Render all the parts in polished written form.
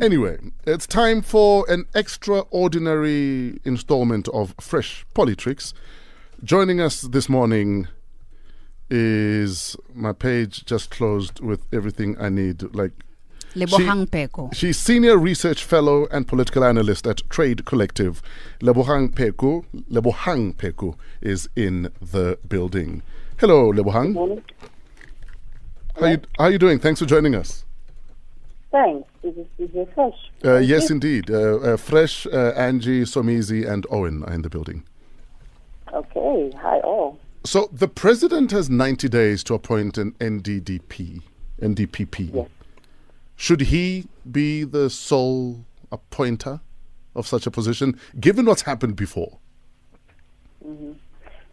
Anyway, it's time for an extraordinary installment of Fresh Politics. Joining us this morning is my page just closed with everything I need. Like Lebohang Pheko. She's Senior Research Fellow and Political Analyst at Trade Collective. Lebohang Pheko. Lebohang Pheko is in the building. Hello, Lebohang. Good morning. How are you doing? Thanks for joining us. Thanks. Is it Fresh? Yes, indeed. Fresh, Angie, Somizi, and Owen are in the building. Okay. Hi, all. So the president has 90 days to appoint an NDPP. Yes. Should he be the sole appointer of such a position, given what's happened before? Mm-hmm.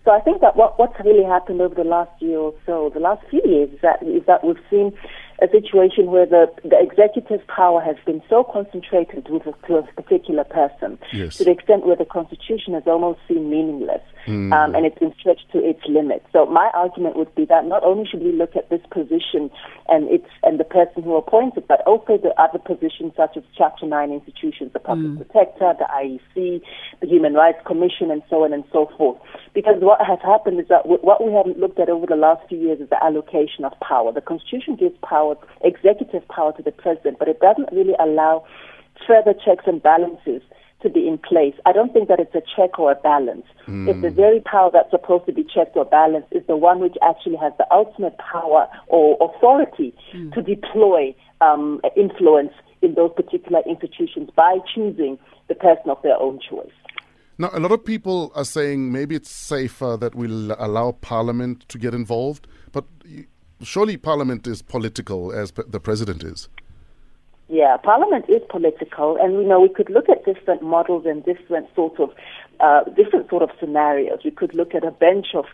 So I think that what's really happened over the last year or so, the last few years, is that we've seen a situation where the executive power has been so concentrated with a particular person, yes, to the extent where the Constitution has almost seemed meaningless, and it's been stretched to its limit. So my argument would be that not only should we look at this position and the person who appoints it, but also the other positions such as Chapter 9 institutions, the Public Protector, the IEC, the Human Rights Commission, and so on and so forth. Because what has happened is that what we haven't looked at over the last few years is the allocation of power. The Constitution gives power, executive power, to the president, but it doesn't really allow further checks and balances to be in place. I don't think that it's a check or a balance. If the very power that's supposed to be checked or balanced is the one which actually has the ultimate power or authority to deploy influence in those particular institutions by choosing the person of their own choice. Now, a lot of people are saying maybe it's safer that we allow Parliament to get involved, but surely Parliament is political as the president is. Yeah, Parliament is political, and we could look at different models and different sort of scenarios. We could look at a bench of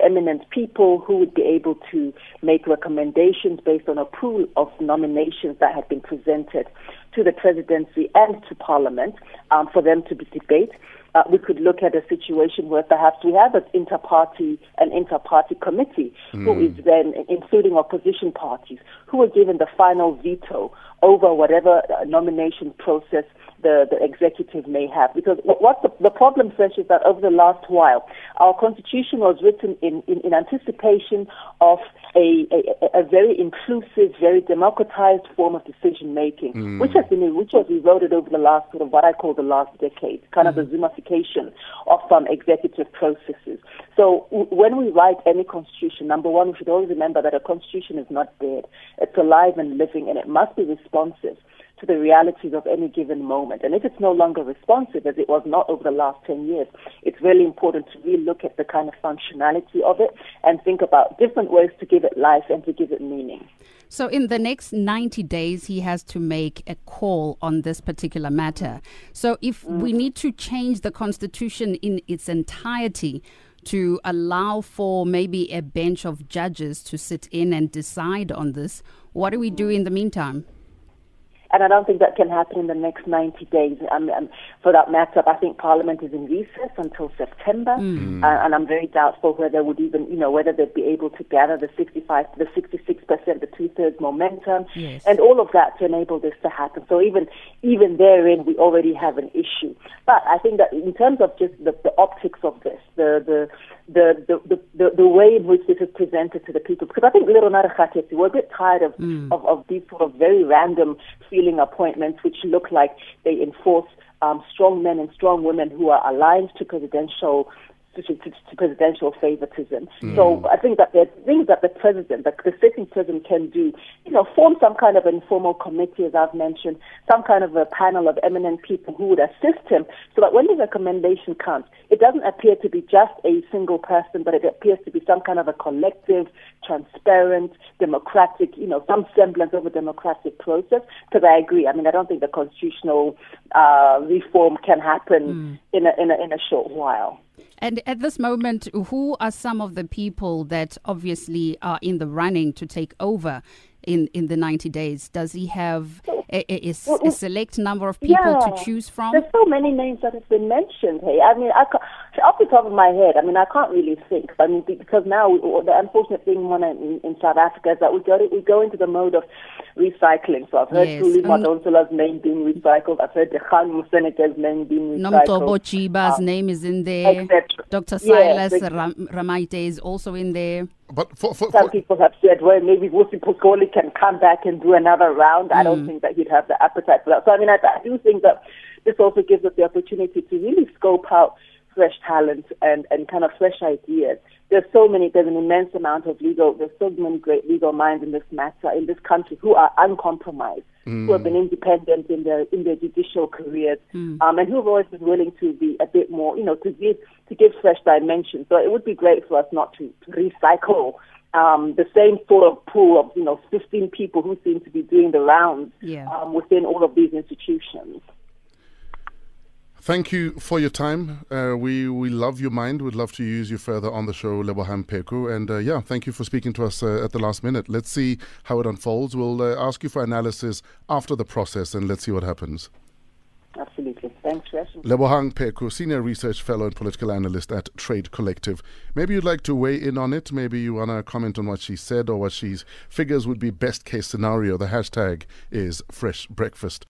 eminent people who would be able to make recommendations based on a pool of nominations that had been presented to the presidency and to Parliament for them to debate. We could look at a situation where perhaps we have an inter-party committee who is then, including opposition parties, who are given the final veto over whatever nomination process the executive may have. Because what the problem, Fresh, is that over the last while, our Constitution was written in anticipation of a very inclusive, very democratized form of decision-making, which was eroded over the last sort of what I call the last decade, kind of the Zuma of some executive processes. So when we write any constitution, number one, we should always remember that a constitution is not dead. It's alive and living, and it must be responsive to the realities of any given moment. And if it's no longer responsive, as it was not over the last 10 years, it's really important to relook at the kind of functionality of it and think about different ways to give it life and to give it meaning. So in the next 90 days, he has to make a call on this particular matter. So if we need to change the Constitution in its entirety to allow for maybe a bench of judges to sit in and decide on this, what do we do in the meantime? And I don't think that can happen in the next 90 days. For that matter, I think Parliament is in recess until September, and I'm very doubtful whether whether they'd be able to gather the 66%, the two-thirds momentum, yes, and all of that to enable this to happen. So even therein, we already have an issue. But I think that in terms of just the optics of this, the way in which this is presented to the people, because I think we're a bit tired of these sort of very random feeling appointments which look like they enforce strong men and strong women who are aligned to presidential favoritism. So I think that there are things that the president, the sitting president, can do. Form some kind of informal committee, as I've mentioned, some kind of a panel of eminent people who would assist him, so that when the recommendation comes, it doesn't appear to be just a single person, but it appears to be some kind of a collective, transparent, democratic, some semblance of a democratic process. Because I agree. I don't think the constitutional reform can happen in a short while. And at this moment, who are some of the people that obviously are in the running to take over in the 90 days? Does he have a select number of people to choose from? There's so many names that have been mentioned. Hey, I mean, I, Off the top of my head, I can't really think. Because now the unfortunate thing in South Africa is that we go into the mode of recycling. So I've heard Julie Madonsela's name being recycled. I've heard Dekhan Museneke's name being recycled. Namtobo Chiba's name is in there. Etc. Dr. Silas Ramaita is also in there. But some people have said, well, maybe Wussi Pugoli can come back and do another round. I don't think that he'd have the appetite for that. So I do think that this also gives us the opportunity to really scope out fresh talent and kind of fresh ideas. There's an immense amount of there's so many great legal minds in this matter, in this country, who are uncompromised, who have been independent in their judicial careers, and who have always been willing to be a bit more, to give fresh dimension. So it would be great for us not to recycle the same sort of pool of, 15 people who seem to be doing the rounds within all of these institutions. Thank you for your time. We love your mind. We'd love to use you further on the show, Lebohang Pheko. And thank you for speaking to us at the last minute. Let's see how it unfolds. We'll ask you for analysis after the process, and let's see what happens. Absolutely. Thanks, Resh. Lebohang Pheko, Senior Research Fellow and Political Analyst at Trade Collective. Maybe you'd like to weigh in on it. Maybe you want to comment on what she said or what she figures would be best case scenario. The hashtag is Fresh Breakfast.